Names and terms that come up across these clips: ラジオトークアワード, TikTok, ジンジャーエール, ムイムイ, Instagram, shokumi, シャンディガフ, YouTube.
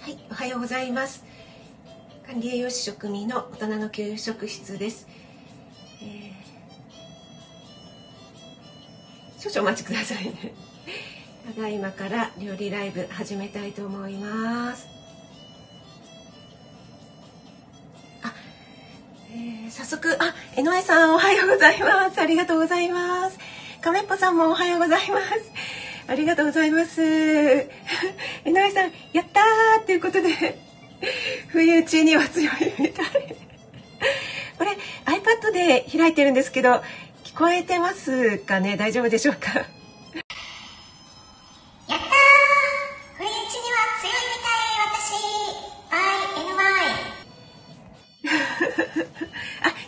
はい、おはようございます。管理栄養士食味の大人の給食室です。少々お待ちくださいね。ただいまから料理ライブ始めたいと思います。早速、江上さんおはようございます。ありがとうございます。かめっぽさんもおはようございます。ありがとうございます。江上さん、やったーっていうことで、冬打ちには強いみたい。これ iPad で開いてるんですけど、聞こえてますかね、大丈夫でしょうか。やったー、冬打ちには強いみたい、私 INY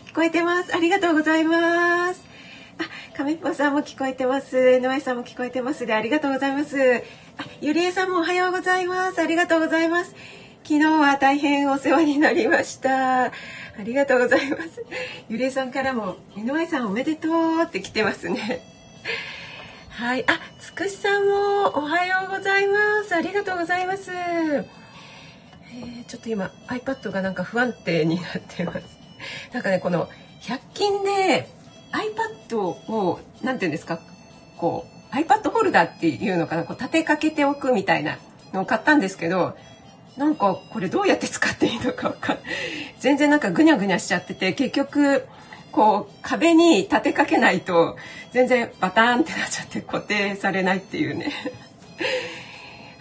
聞こえてます、ありがとうございます。かめっぽさんも聞こえてます、江上さんも聞こえてますで、ありがとうございます。ゆりえさんもおはようございます、ありがとうございます。昨日は大変お世話になりました。ありがとうございます。ゆりえさんからも、井上さんおめでとうって来てますね。はい、つくしさんもおはようございます。ありがとうございます。ちょっと今 iPad がなんか不安定になってます。なんかね、この100均で iPad をなんていうんですか、こう iPad ホルダーっていうのかな、こう立てかけておくみたいなのを買ったんですけど。なんかこれどうやって使っていいのか全然なんかぐにゃぐにゃしちゃってて、結局こう壁に立てかけないと全然バターンってなっちゃって固定されないっていうね。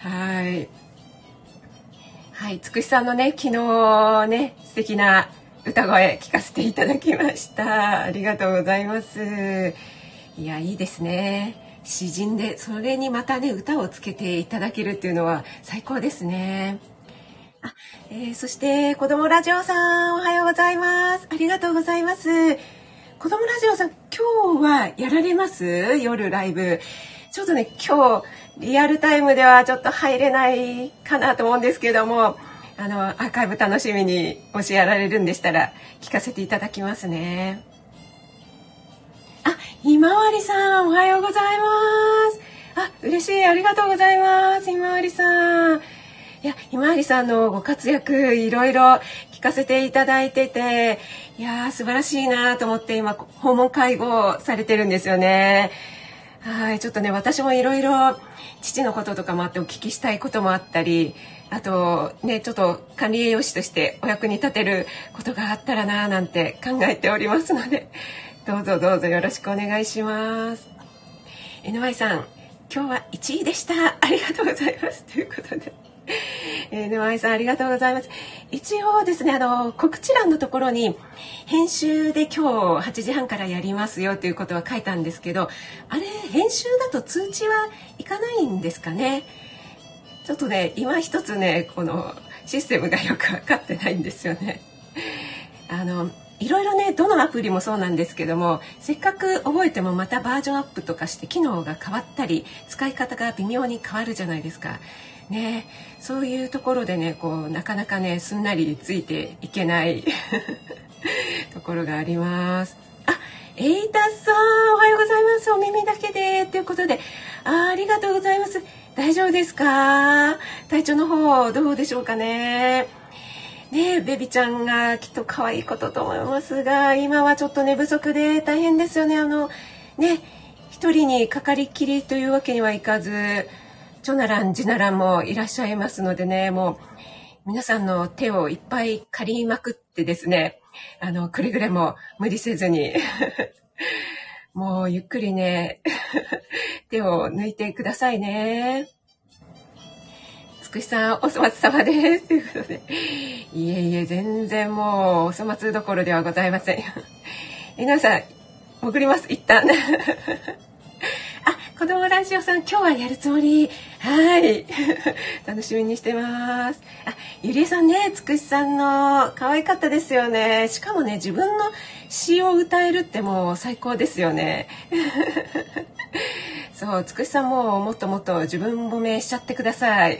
はいはい、つくしさんのね、昨日ね素敵な歌声聞かせていただきました。ありがとうございます。いや、いいですね。詩人でそれにまたね歌をつけていただけるっていうのは最高ですね。そして子どもラジオさんおはようございます。ありがとうございます。子どもラジオさん、今日はやられます？夜ライブ。ちょっとね、今日リアルタイムではちょっと入れないかなと思うんですけども、アーカイブ楽しみに、もしやられるんでしたら聞かせていただきますね。ひまわりさんおはようございます。嬉しい、ありがとうございます。ひまわりさん、いや、ひまわりさんのご活躍いろいろ聞かせていただいてて、いや素晴らしいなと思って、今訪問介護されてるんですよね。はい、ちょっとね、私もいろいろ父のこととかもあって、お聞きしたいこともあったり、あとね、ちょっと管理栄養士としてお役に立てることがあったらななんて考えておりますので、どうぞどうぞよろしくお願いします。NY さん、今日は1位でした。ありがとうございます。ということで、NY さんありがとうございます。一応ですね、告知欄のところに編集で今日8時半からやりますよということは書いたんですけど、あれ編集だと通知はいかないんですかね。ちょっとね、今一つね、このシステムがよく分かってないんですよね。いろいろね、どのアプリもそうなんですけども、せっかく覚えてもまたバージョンアップとかして機能が変わったり、使い方が微妙に変わるじゃないですか。ね、そういうところでね、こうなかなかね、すんなりついていけないところがあります。エイタさんおはようございます。お耳だけでということで、ありがとうございます。大丈夫ですか？体調の方どうでしょうかね。ね、ベビちゃんがきっと可愛いことと思いますが、今はちょっと寝不足で大変ですよね。ね、一人にかかりきりというわけにはいかず、長男次男もいらっしゃいますのでね、もう皆さんの手をいっぱい借りまくってですね、くれぐれも無理せずにもうゆっくりね手を抜いてくださいね。つくしさんお粗末様ですということで、いえいえ、全然もうお粗末どころではございません。皆さん潜ります一旦子供ラジオさん、今日はやるつもり、はい楽しみにしてます。ゆりえさんね、つくしさんの可愛かったですよね。しかもね、自分の詩を歌えるってもう最高ですよねそう、つくしさんももっともっと自分褒めしちゃってください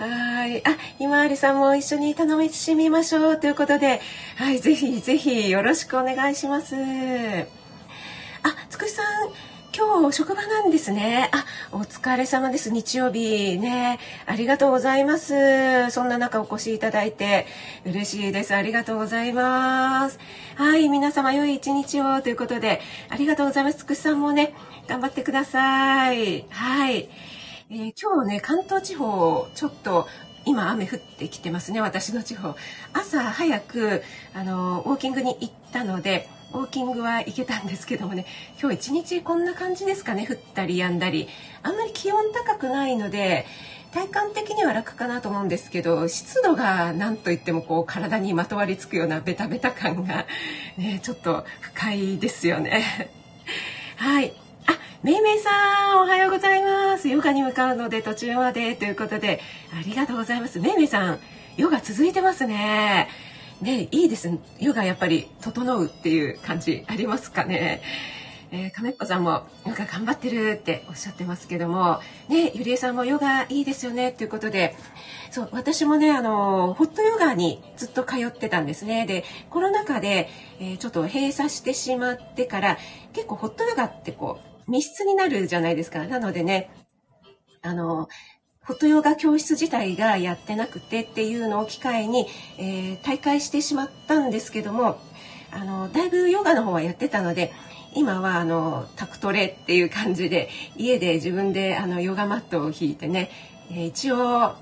はい、あ、今有さんも一緒に楽しみましょうということで、はい、ぜひぜひよろしくお願いします。あ、つくしさん今日職場なんですね。あ、お疲れ様です。日曜日ね、ありがとうございます。そんな中お越しいただいて嬉しいです。ありがとうございます。はい、皆様良い一日をということで、ありがとうございます。つくしさんもね、頑張ってください。はい、今日ね、関東地方ちょっと今雨降ってきてますね。私の地方朝早くウォーキングに行ったのでウォーキングは行けたんですけどもね、今日一日こんな感じですかね。降ったりやんだり、あんまり気温高くないので体感的には楽かなと思うんですけど、湿度が何といってもこう体にまとわりつくようなベタベタ感が、ね、ちょっと不快ですよね。はい、あ、めいめいさんおはようございます。ヨガに向かうので途中までということで、ありがとうございます。めいめいさんヨガ続いてますね。ね、いいですね。ヨガやっぱり整うっていう感じありますかね。亀っぽさんもヨガ頑張ってるっておっしゃってますけども、ね、ゆりえさんもヨガいいですよねということで、そう、私もね、ホットヨガにずっと通ってたんですね。で、コロナ禍で、ちょっと閉鎖してしまってから、結構ホットヨガってこう、密室になるじゃないですか。なのでね、ホットヨガ教室自体がやってなくてっていうのを機会に、退会してしまったんですけども、だいぶヨガの方はやってたので、今はタクトレっていう感じで家で自分でヨガマットを引いてね、一応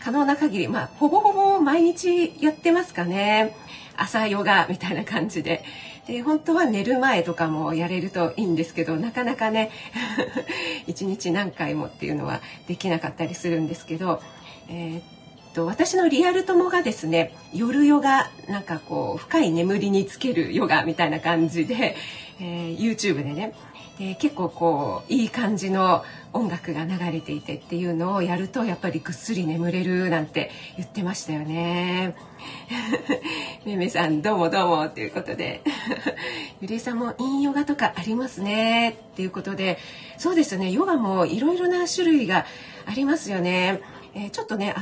可能な限り、まあ、ほぼほぼ毎日やってますかね。朝ヨガみたいな感じで。で、本当は寝る前とかもやれるといいんですけど、なかなかね一日何回もっていうのはできなかったりするんですけど、私のリアル友がですね、夜ヨガ、なんかこう深い眠りにつけるヨガみたいな感じで、YouTube でね、結構こういい感じの音楽が流れていてっていうのをやるとやっぱりぐっすり眠れるなんて言ってましたよね。めめさんどうもどうもということでゆりえさんも陰ヨガとかありますねっていうことで、そうですね、ヨガもいろいろな種類がありますよね。ちょっとね、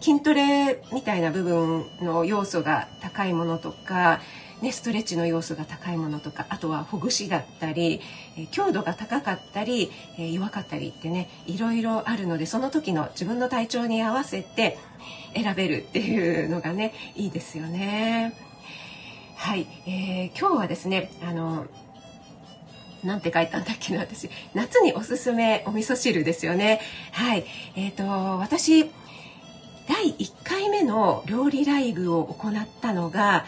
筋トレみたいな部分の要素が高いものとか、ね、ストレッチの要素が高いものとか、あとはほぐしだったり、強度が高かったり、弱かったりってね、いろいろあるので、その時の自分の体調に合わせて選べるっていうのがね、いいですよね。はい、今日はですね、なんて書いたんだっけな、私。夏におすすめお味噌汁ですよね。はい。私、第1回目の料理ライブを行ったのが、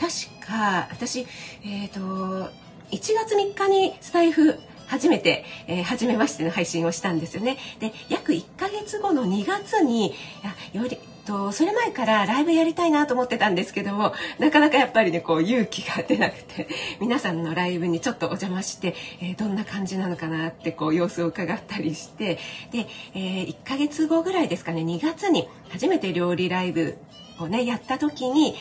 確か、私、1月3日にスタイフ初めて、初めましての配信をしたんですよね。で、約1ヶ月後の2月に、それ前からライブやりたいなと思ってたんですけども、なかなかやっぱりね、こう勇気が出なくて、皆さんのライブにちょっとお邪魔して、どんな感じなのかなってこう様子を伺ったりして、で、1ヶ月後ぐらいですかね、2月に初めて料理ライブをねやった時に、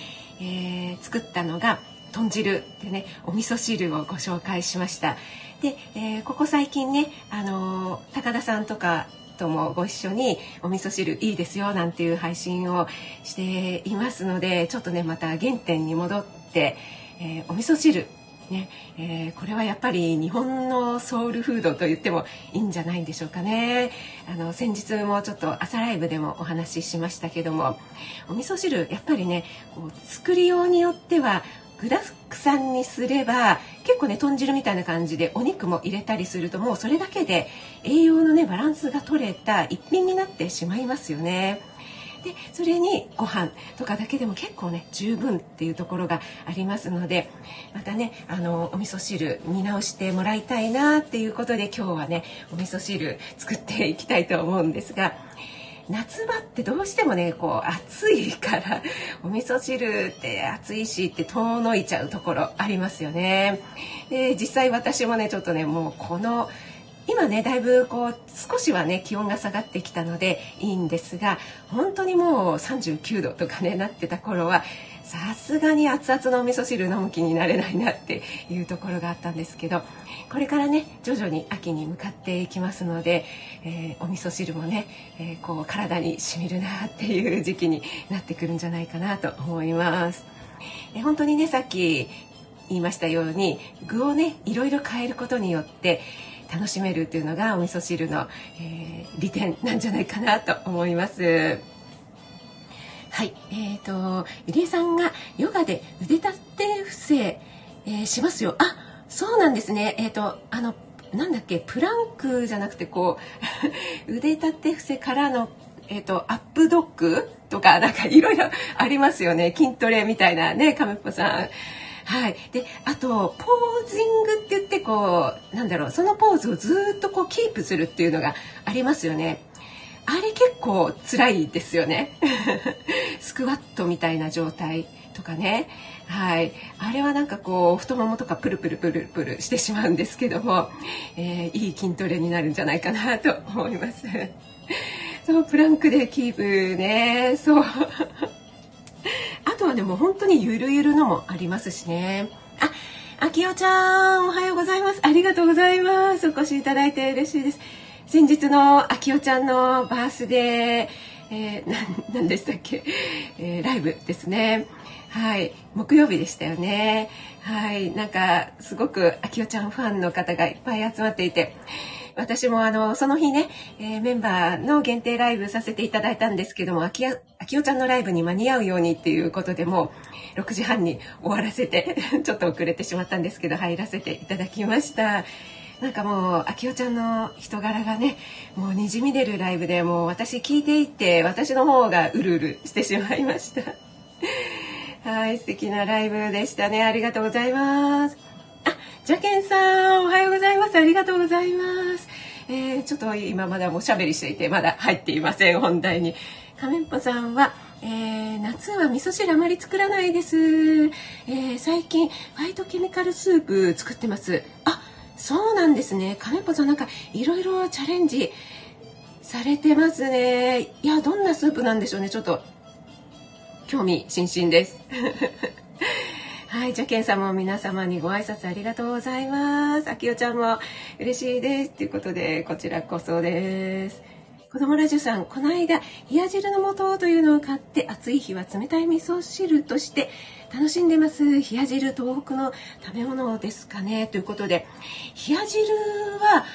作ったのが豚汁でね、お味噌汁をご紹介しました。で、ここ最近ね、高田さんとかともご一緒にお味噌汁いいですよなんていう配信をしていますので、ちょっとねまた原点に戻って、お味噌汁ね、これはやっぱり日本のソウルフードと言ってもいいんじゃないでしょうかね。先日もちょっと朝ライブでもお話ししましたけども、お味噌汁やっぱりね、こう作りようによっては具だくさんにすれば結構ね、豚汁みたいな感じでお肉も入れたりすると、もうそれだけで栄養のねバランスが取れた一品になってしまいますよね。で、それにご飯とかだけでも結構ね十分っていうところがありますので、またねお味噌汁見直してもらいたいなっていうことで、今日はねお味噌汁作っていきたいと思うんですが、夏場ってどうしてもねこう暑いからお味噌汁って暑いしって遠のいちゃうところありますよね。で、実際私もねちょっとね、もうこの今ねだいぶこう少しはね気温が下がってきたのでいいんですが、本当にもう39度とかねなってた頃はさすがに熱々のお味噌汁飲む気になれないなっていうところがあったんですけど、これからね徐々に秋に向かっていきますので、お味噌汁もね、こう体にしみるなっていう時期になってくるんじゃないかなと思います。本当にねさっき言いましたように具をねいろいろ変えることによって楽しめるというのがお味噌汁の、利点なんじゃないかなと思います。はい、入江さんがヨガで腕立て伏せ、しますよ。あ、そうなんですね。なんだっけ、プランクじゃなくてこう腕立て伏せからのアップドッグとかなんかいろいろありますよね。筋トレみたいなね、亀っぽさん。はい、であとポージングって言ってこうなんだろう、そのポーズをずっとこうキープするっていうのがありますよね。あれ結構辛いですよね。スクワットみたいな状態とかね、はい、あれはなんかこう太ももとかプルプルプルプルしてしまうんですけども、いい筋トレになるんじゃないかなと思います。そうプランクでキープね、そう。あとはでも本当にゆるゆるのもありますしね。あきおちゃんおはようございます。ありがとうございます。お越しいただいて嬉しいです。先日のあきおちゃんのバースデー、何でしたっけ、ライブですね。はい、木曜日でしたよね。はい、なんかすごくあきおちゃんファンの方がいっぱい集まっていて。私もその日ね、メンバーの限定ライブさせていただいたんですけども、あきおちゃんのライブに間に合うようにっていうことでもう6時半に終わらせてちょっと遅れてしまったんですけど入らせていただきました。なんかもうあきおちゃんの人柄がねもうにじみ出るライブで、もう私聞いていって私の方がうるうるしてしまいました。はい、素敵なライブでしたね。ありがとうございます。じゃけんさんおはようございます。ありがとうございます。ちょっと今まだおしゃべりしていてまだ入っていません本題に。かめんぽさんは、夏は味噌汁あまり作らないです。最近ファイトケミカルスープ作ってます。あ、そうなんですね。かめんぽさんなんかいろいろチャレンジされてますね。いやどんなスープなんでしょうね。ちょっと興味津々です。はい、じゃけんさんも皆様にご挨拶ありがとうございます。あきおちゃんも嬉しいですということで、こちらこそです。子供ラジオさん、この間冷や汁の素というのを買って、暑い日は冷たい味噌汁として楽しんでます。冷や汁、東北の食べ物ですかねということで、冷や汁は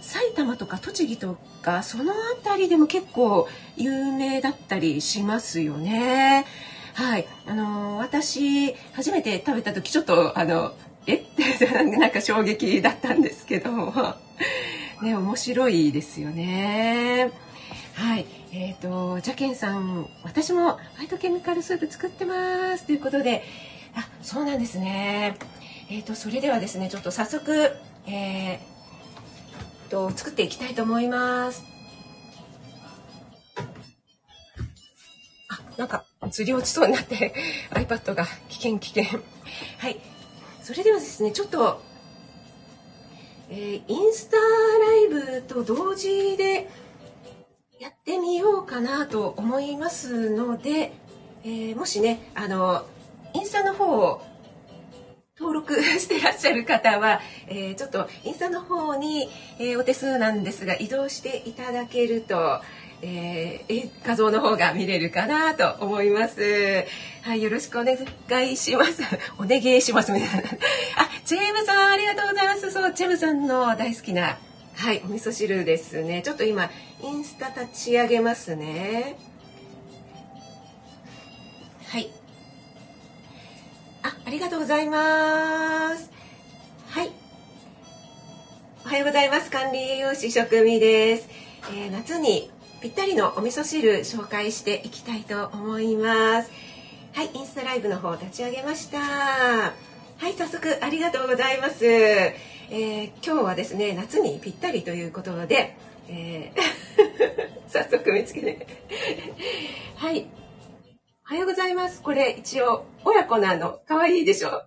埼玉とか栃木とかその辺りでも結構有名だったりしますよね。はい、私初めて食べた時ちょっとえってなんか衝撃だったんですけどね、面白いですよね。はい、じゃけんさん私もファイトケミカルスープ作ってますということで、あ、そうなんですね。それではですねちょっと早速、作っていきたいと思います。あ、なんか釣り落ちそうになって iPad が危険。はい、それではですねちょっと、インスタライブと同時でやってみようかなと思いますので、もしねインスタの方を登録してらっしゃる方は、ちょっとインスタの方に、お手数なんですが移動していただけると画像の方が見れるかなと思います。はい、よろしくお願いします。お願いしますみたいな。あ、チェムさんありがとうございます。そう、チェムさんの大好きな、はい、お味噌汁ですね。ちょっと今インスタ立ち上げますね。はい。あ、ありがとうございます。はい。おはようございます。管理栄養士食味です。夏にぴったりのお味噌汁紹介していきたいと思います。はい、インスタライブの方立ち上げました。はい、早速ありがとうございます。今日はですね、夏にぴったりということで、早速見つけてはい、おはようございます。これ一応親子なの、可愛いでしょ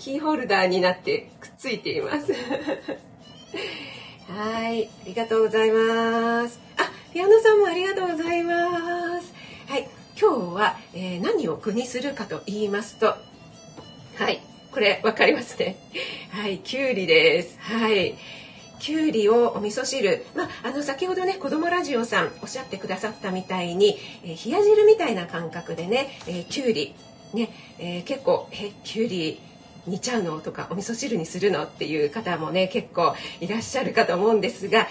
キーホルダーになってくっついています。はい、ありがとうございます。あ、ピアノさんもありがとうございます。はい、今日は、何を具にするかと言いますと、はい、これ分かりますね。はい、きゅうりです。はい。きゅうりをお味噌汁、先ほどね、子どもラジオさんおっしゃってくださったみたいに、冷や汁みたいな感覚でね、きゅうりね、結構きゅうり煮ちゃうのとかお味噌汁にするのっていう方もね結構いらっしゃるかと思うんですが、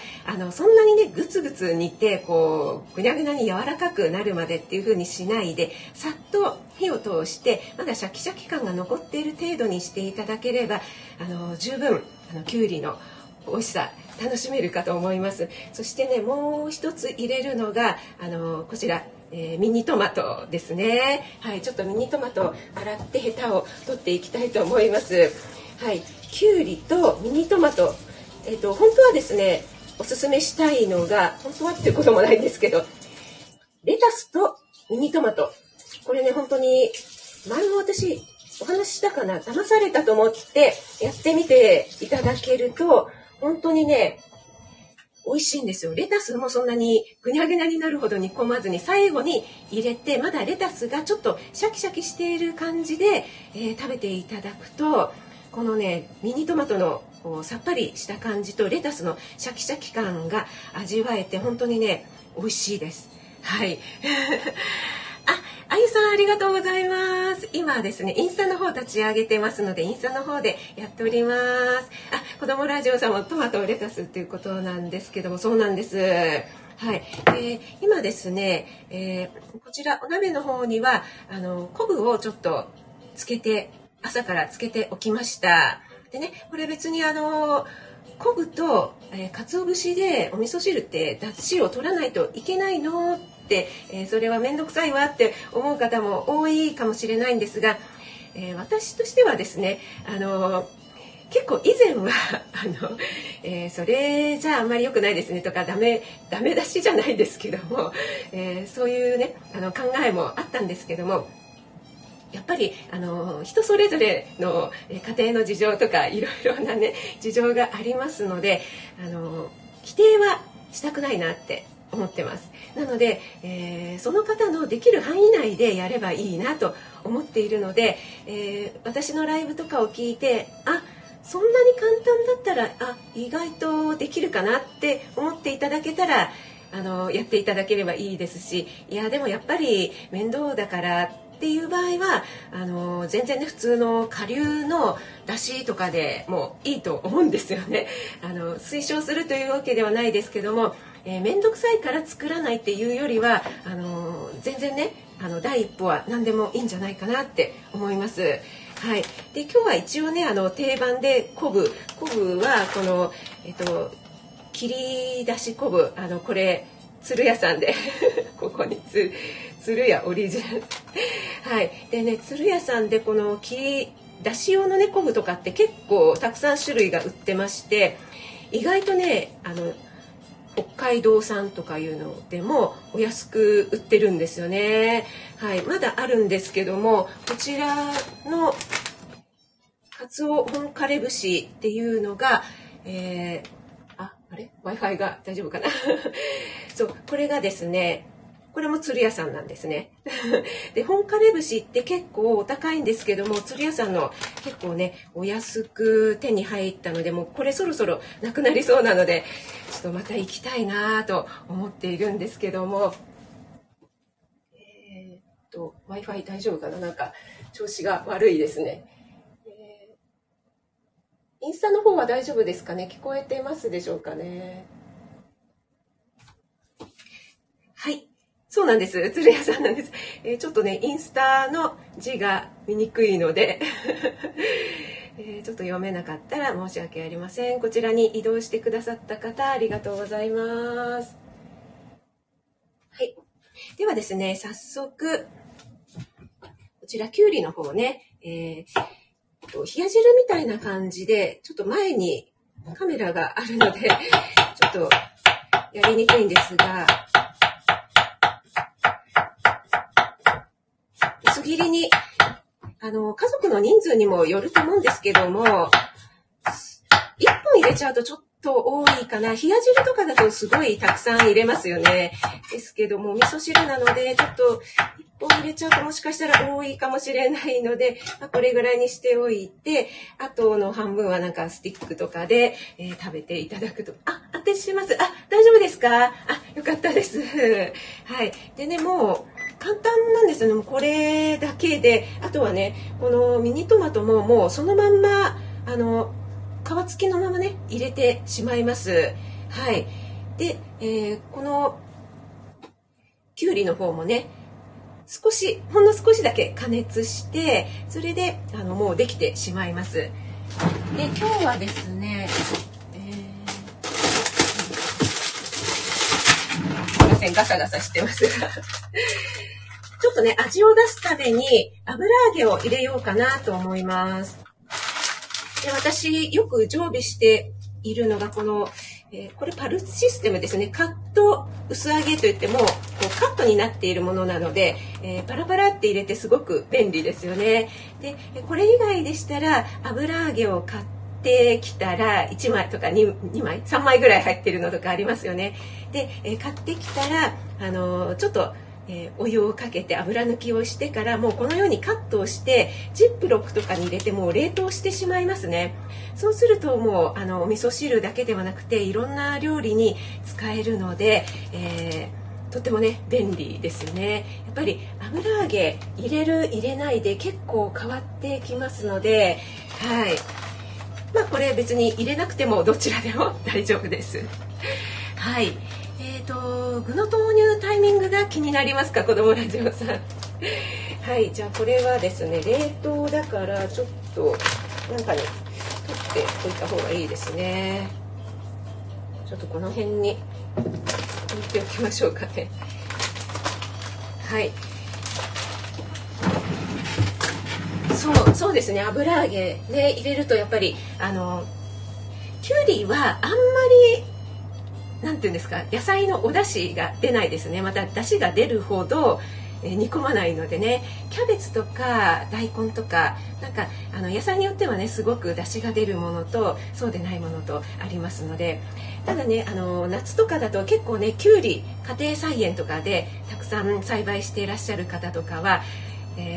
そんなにねグツグツ煮てこうぐにゃぐにゃに柔らかくなるまでっていう風にしないで、さっと火を通してまだシャキシャキ感が残っている程度にしていただければ十分きゅうりの美味しさ楽しめるかと思います。そしてねもう一つ入れるのがこちらミニトマトですね。はい、ちょっとミニトマトを洗ってヘタを取っていきたいと思います。はい、きゅうりとミニトマト。本当はですね、おすすめしたいのが、本当はっていうこともないんですけど、レタスとミニトマト。これね、本当に前も私お話ししたかな、騙されたと思ってやってみていただけると、本当にね、美味しいんですよ。レタスもそんなにぐにゃぐにゃになるほど煮込まずに、最後に入れてまだレタスがちょっとシャキシャキしている感じで、食べていただくと、このねミニトマトのさっぱりした感じとレタスのシャキシャキ感が味わえて、本当にね美味しいです。はいあゆさんありがとうございます。今ですねインスタの方立ち上げてますので、インスタの方でやっております。子どもラジオさんもトマトレタスということなんですけども、そうなんです。はい、今ですね、こちらお鍋の方には昆布をちょっとつけて朝からつけておきました。でね、これ別に昆布と鰹節でお味噌汁ってだしを取らないといけないのって、それは面倒くさいわって思う方も多いかもしれないんですが、私としてはですね結構以前はそれじゃああんまり良くないですねとかダメ出しじゃないですけども、そういうね考えもあったんですけども、やっぱり人それぞれの家庭の事情とかいろいろなね事情がありますので規定はしたくないなって思ってます。なので、その方のできる範囲内でやればいいなと思っているので、私のライブとかを聞いてそんなに簡単だったら意外とできるかなって思っていただけたらやっていただければいいですし、いやでもやっぱり面倒だからっていう場合は全然ね普通の顆粒のだしとかでもいいと思うんですよね。推奨するというわけではないですけども、面倒くさいから作らないっていうよりは全然ね第一歩は何でもいいんじゃないかなって思います。はい、で今日は一応ね定番で昆布はこの、切り出し昆布これ鶴屋さんでここに鶴屋オリジナルはいでね鶴屋さんでこの切り出し用のね昆布とかって結構たくさん種類が売ってまして、意外とね北海道産とかいうのでもお安く売ってるんですよね。はい、まだあるんですけども、こちらのかつお本枯れ節っていうのが、Wi-Fi が大丈夫かなそう、これがですね、これも鶴屋さんなんですねで本枯れ節って結構お高いんですけども、鶴屋さんの結構ねお安く手に入ったので、もうこれそろそろなくなりそうなのでちょっとまた行きたいなと思っているんですけども、Wi-Fi 大丈夫かな、なんか調子が悪いですね。インスタの方は大丈夫ですかね、聞こえてますでしょうかね。はい、そうなんです。鶴屋さんなんです。ちょっとね、インスタの字が見にくいので、ちょっと読めなかったら申し訳ありません。こちらに移動してくださった方、ありがとうございます。はい。ではですね、早速、こちら、きゅうりの方ね、冷や汁みたいな感じで、ちょっと前にカメラがあるので、ちょっとやりにくいんですが、薄切りに家族の人数にもよると思うんですけども、1本入れちゃうとちょっと多いかな。冷や汁とかだとすごいたくさん入れますよね。ですけども、味噌汁なので、ちょっと1本入れちゃうともしかしたら多いかもしれないので、まあ、これぐらいにしておいて、あとの半分はなんかスティックとかで、食べていただくと。あ、当てします。あ、大丈夫ですか？あ、よかったです。はい。でね、もう、簡単なんですよね。もうこれだけで、あとはね、このミニトマトももうそのまんま、皮付きのままね入れてしまいます。はい。で、このきゅうりの方もね、少しほんの少しだけ加熱して、それでもうできてしまいます。で、今日はですね、すみません、ガサガサしてますが、ちょっとね味を出すために油揚げを入れようかなと思います。で、私よく常備しているのがこの、これパルシステムですね。カット薄揚げといってもこうカットになっているものなので、パラパラって入れてすごく便利ですよね。で、これ以外でしたら油揚げを買ってきたら1枚とか 2枚3枚ぐらい入ってるのとかありますよね。で、買ってきたらちょっとお湯をかけて油抜きをしてから、もうこのようにカットをしてジップロックとかに入れてもう冷凍してしまいますね。そうするともうお味噌汁だけではなくていろんな料理に使えるので、とってもね便利ですよね。やっぱり油揚げ入れる入れないで結構変わってきますので、はい、まあこれ別に入れなくてもどちらでも大丈夫です。はい、具の投入タイミングが気になりますか、子どもラジオさん。はい、じゃあこれはですね、冷凍だからちょっとなんかね、取っておいた方がいいですね。ちょっとこの辺に置いておきましょうかね。はい。そうですね、油揚げで入れるとやっぱりきゅうりはあんまりなんていうんですか、野菜のお出汁が出ないですね。また出汁が出るほど煮込まないのでね、キャベツとか大根とかなんか野菜によってはねすごく出汁が出るものとそうでないものとありますので、ただね夏とかだと結構ねきゅうり家庭菜園とかでたくさん栽培していらっしゃる方とかは、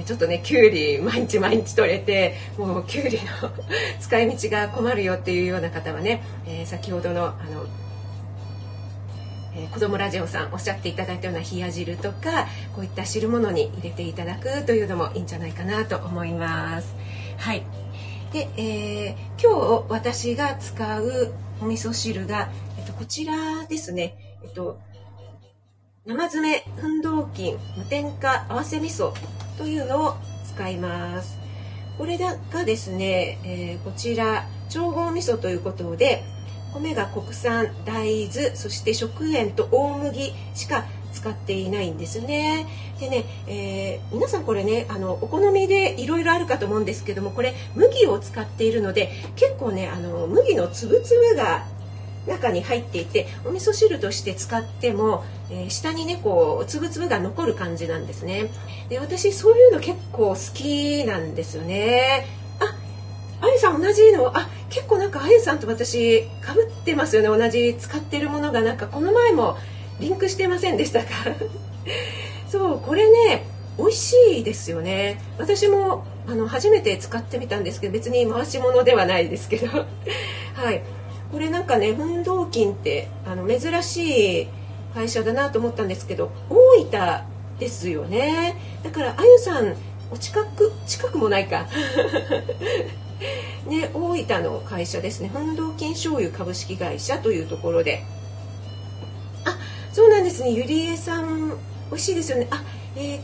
ちょっとねきゅうり毎日毎日取れてもうきゅうりの使い道が困るよっていうような方はね、先ほどの子どもラジオさんおっしゃっていただいたような冷や汁とかこういった汁物に入れていただくというのもいいんじゃないかなと思います。はい、で、今日私が使うお味噌汁が、こちらですね、生詰め奮闘菌無添加合わせ味噌というのを使います。これがですね、こちら調合味噌ということで、米が国産大豆、そして食塩と大麦しか使っていないんですね。でね、皆さんこれねお好みでいろいろあるかと思うんですけども、これ麦を使っているので結構ね麦の粒々が中に入っていて、お味噌汁として使っても、下にねこう粒々が残る感じなんですね。で、私そういうの結構好きなんですよね。あゆさん同じの、結構なんかあゆさんと私かぶってますよね。同じ使ってるものがなんかこの前もリンクしてませんでしたかそう、これね美味しいですよね。私も初めて使ってみたんですけど、別に回し物ではないですけどはい、これなんかね奮闘菌って珍しい会社だなと思ったんですけど、大分ですよね。だからあゆさんお近くもないかね、大分の会社ですね。奮闘菌醤油株式会社というところで、あ、そうなんですね。ゆりえさん美味しいですよね。みん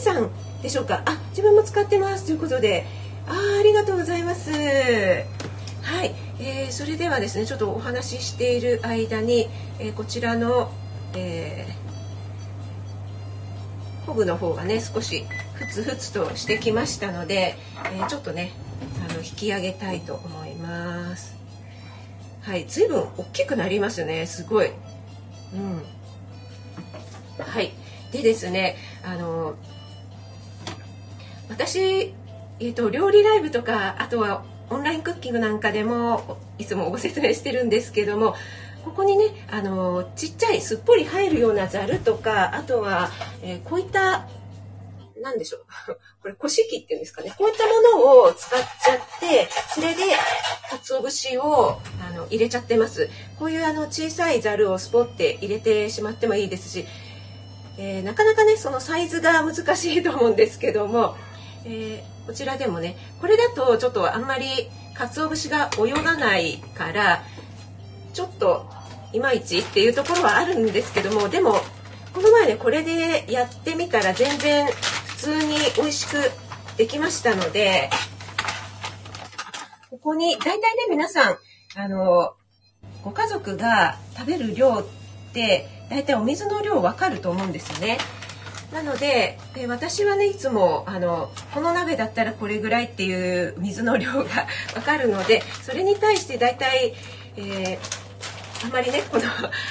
さんでしょうか。あ、自分も使ってますということで、ありがとうございます。はい、それではですね、ちょっとお話ししている間に、こちらの、昆布の方がね少しふつふつとしてきましたので、ちょっとね引き上げたいと思います。はい、随分大きくなりますね。すごい。うん。はい。でですね、私料理ライブとか、あとはオンラインクッキングなんかでもいつもご説明してるんですけども、ここにねちっちゃいすっぽり入るようなざるとか、あとは、こういった何でしょうこれこし器っていうんですかね、こういったものを使っちゃって、それで鰹節を入れちゃってます。こういう小さいざるをスポッて入れてしまってもいいですし、なかなかねそのサイズが難しいと思うんですけども、こちらでもね、これだとちょっとあんまり鰹節が泳がないからちょっといまいちっていうところはあるんですけども、でもこの前ねこれでやってみたら全然普通に美味しくできましたので、ここに大体ね皆さんご家族が食べる量って大体お水の量分かると思うんですよね。なので私はねいつもこの鍋だったらこれぐらいっていう水の量が分かるので、それに対して大体あまりね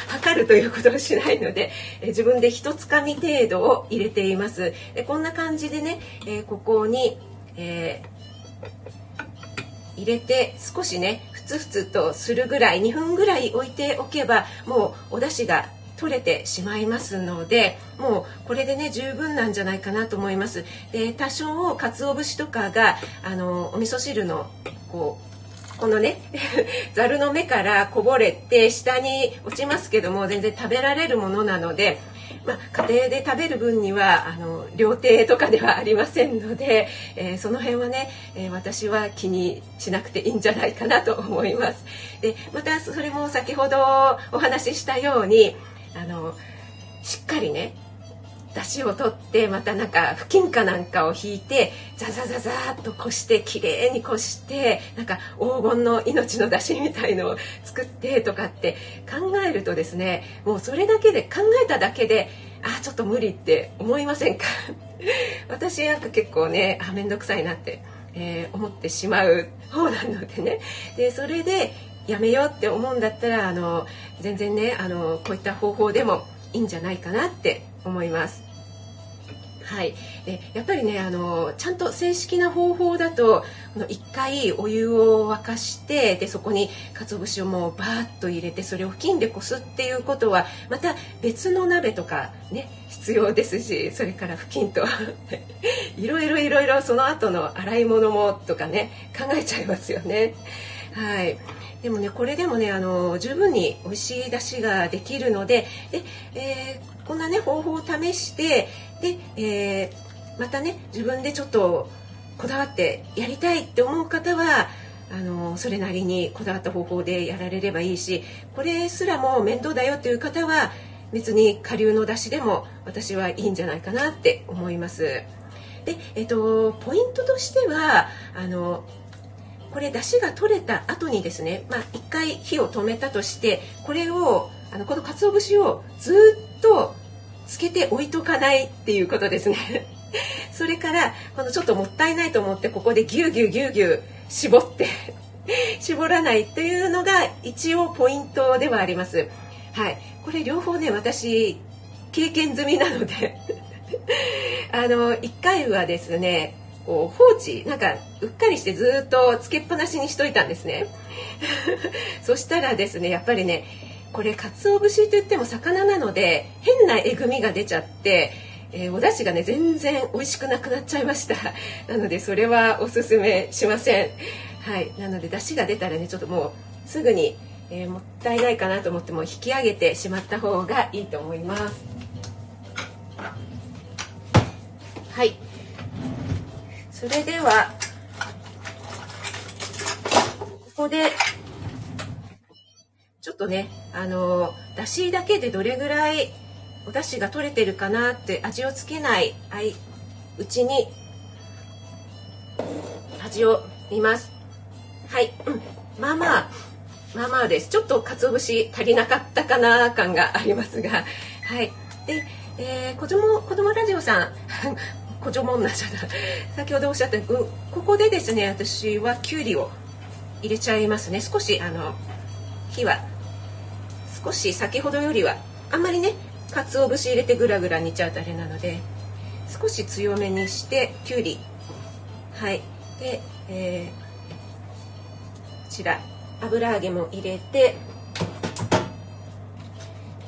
測るということをしないので、自分で一つかみ程度を入れています。でこんな感じでね、ここに、入れて少しねふつふつとするぐらい2分ぐらい置いておけば、もうお出汁が取れてしまいますので、もうこれでね十分なんじゃないかなと思います。で多少鰹節とかがお味噌汁のこのねざるの目からこぼれて下に落ちますけども、全然食べられるものなので、まあ、家庭で食べる分には料亭とかではありませんので、その辺はね、私は気にしなくていいんじゃないかなと思います。でまたそれも先ほどお話ししたようにしっかりね出汁を取って、またなんか布巾かなんかを引いてザザザザーっとこしてきれいにこして、なんか黄金の命の出汁みたいのを作ってとかって考えるとですね、もうそれだけで考えただけでちょっと無理って思いませんか私なんか結構ね面倒くさいなって、思ってしまう方なのでね、でそれでやめようって思うんだったら全然ねこういった方法でもいいんじゃないかなって思います。はい、やっぱりねちゃんと正式な方法だと1回お湯を沸かして、でそこに鰹節をもうバーッと入れて、それを布巾でこすっていうことはまた別の鍋とかね必要ですし、それから布巾といろいろその後の洗い物もとかね考えちゃいますよね。はい、でもねこれでもね十分に美味しい出汁ができるので、こんなね方法を試してで、またね自分でちょっとこだわってやりたいって思う方はそれなりにこだわった方法でやられればいいし、これすらも面倒だよっていう方は別に顆粒の出汁でも私はいいんじゃないかなって思います。で、ポイントとしてはこれ出汁が取れた後にですね、まあ、1回火を止めたとして、これをこの鰹節をずっとつけて置いとかないっていうことですねそれからちょっともったいないと思ってここでぎゅうぎゅう絞って絞らないというのが一応ポイントではあります。はい、これ両方ね私経験済みなので1回はですね放置なんかうっかりしてずっとつけっぱなしにしといたんですねそしたらですねやっぱりねこれ鰹節といっても魚なので変なえぐみが出ちゃって、お出汁がね全然美味しくなくなっちゃいました。なのでそれはおすすめしません。はい、なので出汁が出たらねちょっともうすぐに、もったいないかなと思ってもう引き上げてしまった方がいいと思います。はい、それではここでちょっとねだしだけでどれぐらいおだしが取れてるかなって味をつけないうちに味を見ます。はい、まあまあです。ちょっと鰹節足りなかったかな感がありますが、はいで、子どもラジオさん先ほどおっしゃったここでですね私はきゅうりを入れちゃいますね。少し火は少し先ほどよりはあんまりね鰹節入れてグラグラ煮ちゃうとあれなので少し強めにしてきゅうり、はいで、ちら油揚げも入れて、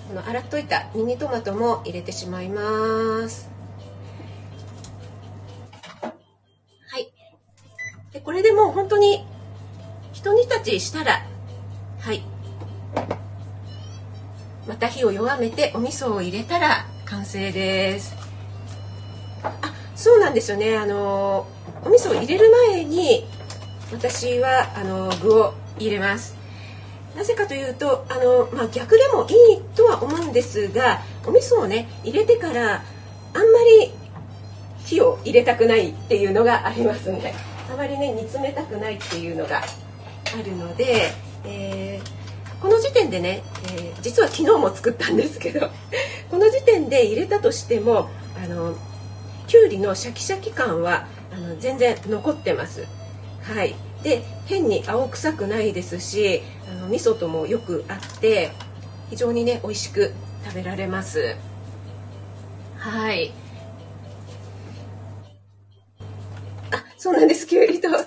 この洗っといたミニトマトも入れてしまいます。はい。でこれでもう本当にひと煮立ちしたら、はい。また火を弱めてお味噌を入れたら完成です。あ、そうなんですよね。お味噌を入れる前に私は具を入れます。なぜかというと逆でもいいとは思うんですが、お味噌をね入れてからあんまり火を入れたくないっていうのがありますね。あまりね煮詰めたくないっていうのがあるので、この時点でね、実は昨日も作ったんですけどこの時点で入れたとしてもきゅうりのシャキシャキ感は全然残ってます。はい、で変に青臭くないですし、味噌ともよく合って非常にね美味しく食べられます。はい、あ、そうなんです。きゅうりと、は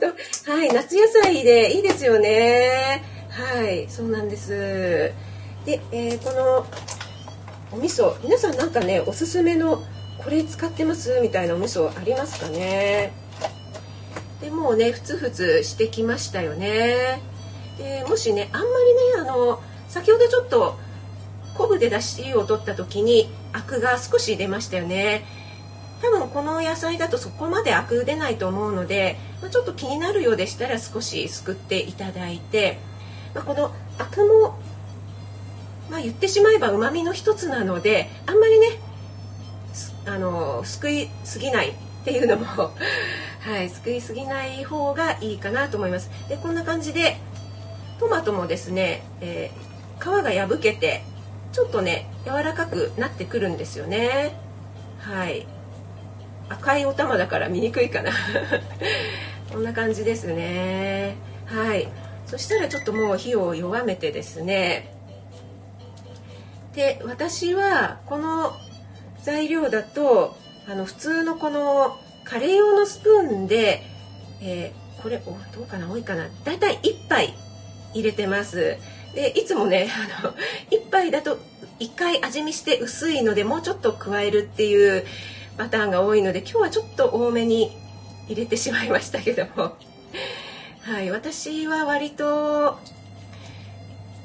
い、夏野菜でいいですよね。はい、そうなんです。で、このお味噌、皆さんなんかねおすすめのこれ使ってますみたいなお味噌ありますかね。でもうねふつふつしてきましたよね。でもしねあんまりね先ほどちょっと昆布で出汁を取った時にアクが少し出ましたよね。多分この野菜だとそこまでアク出ないと思うので、まあ、ちょっと気になるようでしたら少しすくっていただいて、まあ、このアクも、まあ、言ってしまえばうまみの一つなので、あんまりねすくいすぎないっていうのもはい、すくいすぎない方がいいかなと思います。でこんな感じでトマトもですね、皮が破けてちょっとね柔らかくなってくるんですよね。はい、赤いお玉だから見にくいかなこんな感じですね。はい、そしたらちょっともう火を弱めてですね、で私はこの材料だと普通のこのカレー用のスプーンで、これどうかな、多いかな、だいたい1杯入れてます。でいつもね1杯だと1回味見して薄いのでもうちょっと加えるっていうパターンが多いので、今日はちょっと多めに入れてしまいましたけどもはい、私は割と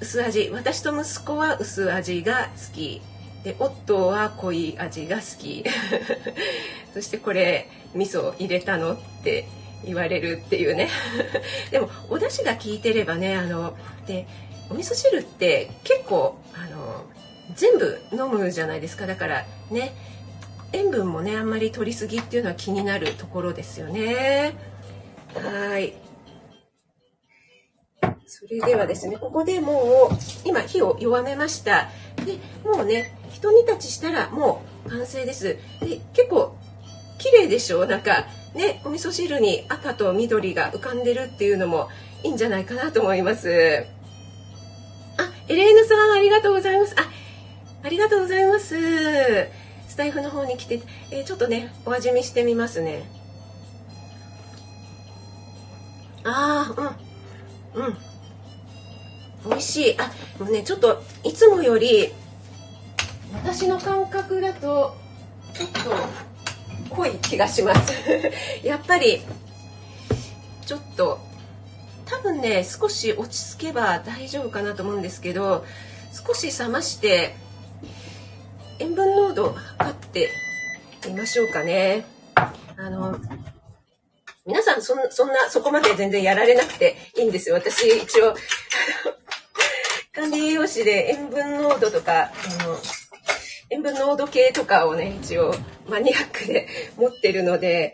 薄味、私と息子は薄味が好きで、夫は濃い味が好きそしてこれ味噌を入れたのって言われるっていうねでもお出汁が効いてればね、でお味噌汁って結構全部飲むじゃないですか。だからね塩分もねあんまり取りすぎっていうのは気になるところですよね。はい、それではですね、ここでもう今火を弱めました。でもうねひと煮立ちしたらもう完成です。で結構綺麗でしょう。なんかねお味噌汁に赤と緑が浮かんでるっていうのもいいんじゃないかなと思います。あ、エレーヌさんありがとうございます。ありがとうございます。スタイフの方に来て、ちょっとねお味見してみますね。うん、美味しい。もうねちょっといつもより私の感覚だとちょっと濃い気がしますやっぱりちょっと多分ね少し落ち着けば大丈夫かなと思うんですけど、少し冷まして塩分濃度を測ってみましょうかね。皆さんそんなそこまで全然やられなくていいんですよ。私一応管理栄養士で塩分濃度とか塩分濃度計とかをね一応マニアックで持ってるので、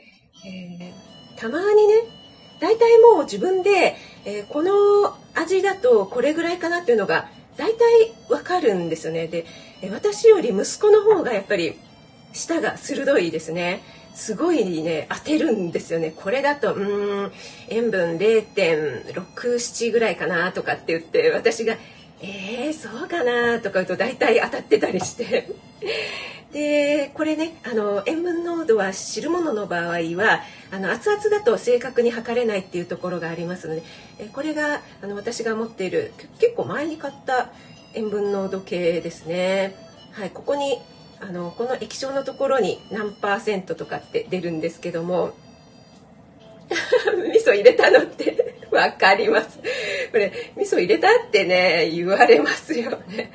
たまにね大体もう自分で、この味だとこれぐらいかなっていうのが大体わかるんですよね。で私より息子の方がやっぱり舌が鋭いですね。すごいね当てるんですよね。これだと塩分 0.67 ぐらいかなとかって言って、私がそうかなとか言うと大体当たってたりしてでこれね、塩分濃度は汁物の場合は熱々だと正確に測れないっていうところがありますので、これが私が持っている結構前に買った塩分濃度計ですね。はい、ここにこの液晶のところに何パーセントとかって出るんですけども味噌入れたのって分かります。これ味噌入れたってね言われますよね。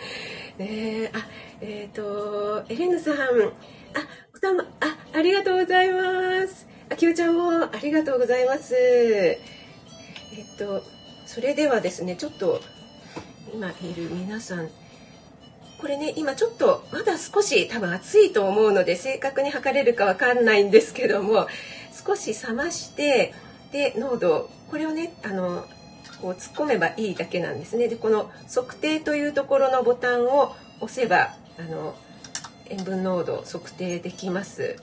あ、エレンヌさん、おたま、ありがとうございます。あきおちゃんもありがとうございます。それではですね、ちょっと今いる皆さん、これね、今ちょっとまだ少し多分暑いと思うので正確に測れるかわかんないんですけども、少し冷ましてで濃度これをねこう突っ込めばいいだけなんですね。でこの測定というところのボタンを押せば塩分濃度を測定できます。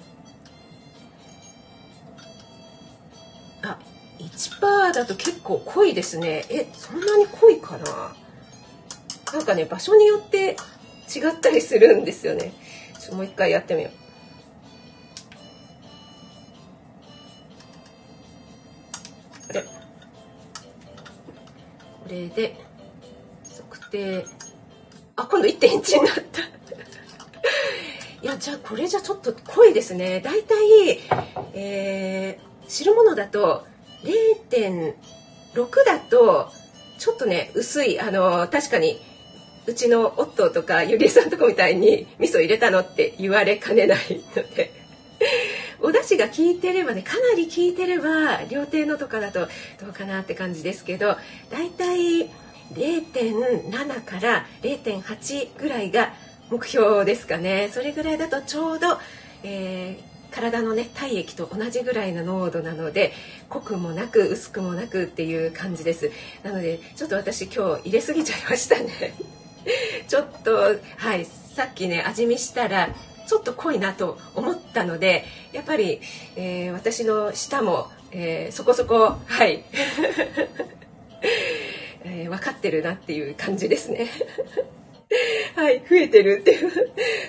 あ、1% だと結構濃いですね。そんなに濃いかな。なんかね場所によって違ったりするんですよね。もう一回やってみよう。これで測定、今度 1.1 になった。いや、じゃあこれじゃちょっと濃いですね。だいたい、汁物だと 0.6 だとちょっとね薄い。確かにうちの夫とかゆりえさんとかみたいに味噌入れたのって言われかねないのでお出汁が効いてればね、かなり効いてれば料亭のとかだとどうかなって感じですけど、だいたい 0.7 から 0.8 ぐらいが目標ですかね。それぐらいだとちょうど、体のね体液と同じぐらいの濃度なので、濃くもなく薄くもなくっていう感じです。なのでちょっと私今日入れすぎちゃいましたねちょっとはいさっきね味見したらちょっと濃いなと思ったので、やっぱり、私の舌も、そこそこはい、分かってるなっていう感じですねはい増えてるっていう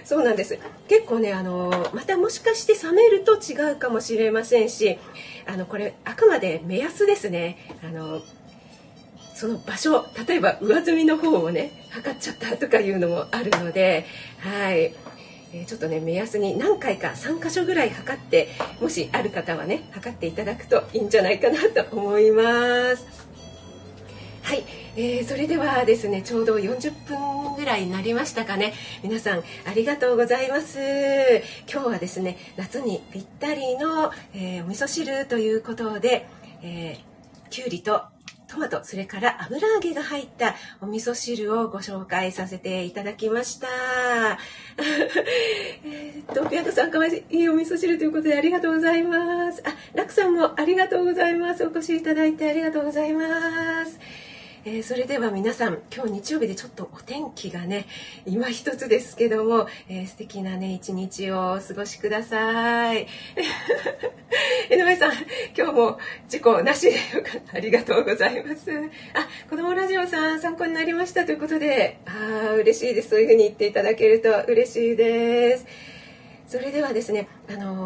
そうなんです。結構ねまたもしかして冷めると違うかもしれませんし、これあくまで目安ですね。その場所、例えば上積みの方をね測っちゃったとかいうのもあるので、はい。ちょっとね目安に何回か3箇所ぐらい測って、もしある方はね測っていただくといいんじゃないかなと思います。はい、それではですねちょうど40分ぐらいになりましたかね。皆さんありがとうございます。今日はですね夏にぴったりの、お味噌汁ということで、きゅうりとトマト、それから油揚げが入ったお味噌汁をご紹介させていただきましたピアトさん、かわいいお味噌汁ということでありがとうございます。ラクさんもありがとうございます。お越しいただいてありがとうございます。それでは皆さん、今日日曜日でちょっとお天気がね今一つですけども、素敵なね一日をお過ごしください江上さん、今日も事故なしでありがとうございます。子どもラジオさん参考になりましたということで、嬉しいです。そういうふうに言っていただけると嬉しいです。それではですね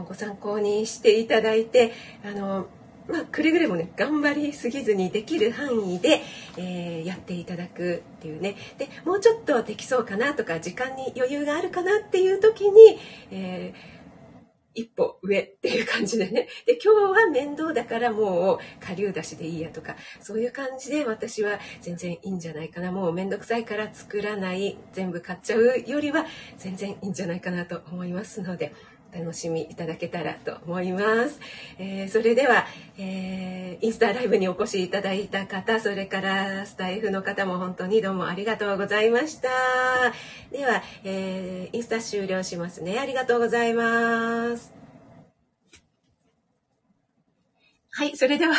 ご参考にしていただいて、くれぐれもね頑張りすぎずにできる範囲で、やっていただくっていうね。でもうちょっとできそうかなとか時間に余裕があるかなっていう時に、一歩上っていう感じでね。で今日は面倒だからもう顆粒だしでいいやとか、そういう感じで私は全然いいんじゃないかな、もう面倒くさいから作らない、全部買っちゃうよりは全然いいんじゃないかなと思いますので。楽しみいただけたらと思います。それでは、インスタライブにお越しいただいた方、それからスタイフの方も本当にどうもありがとうございました。では、インスタ終了しますね。ありがとうございます。はい、それでは、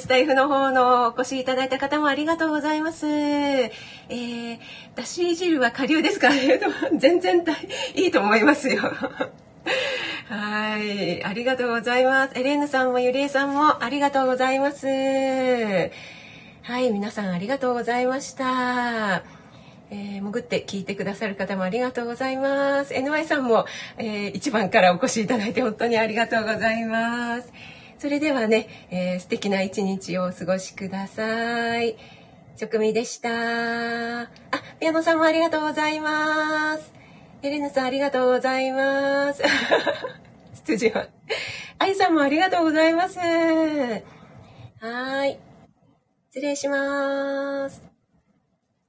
スタイフの方のお越しいただいた方もありがとうございます。だし汁は顆粒ですか全然いいと思いますよ。はい、ありがとうございます。エレンヌさんもゆりえさんもありがとうございます。はい、皆さんありがとうございました。潜って聞いてくださる方もありがとうございます。 NY さんも、1番からお越しいただいて本当にありがとうございます。それではね、素敵な一日をお過ごしください。ちょくみでした。あ、宮野さんもありがとうございます。エレナさんありがとうございます羊はあいさんもありがとうございます。はい、失礼します。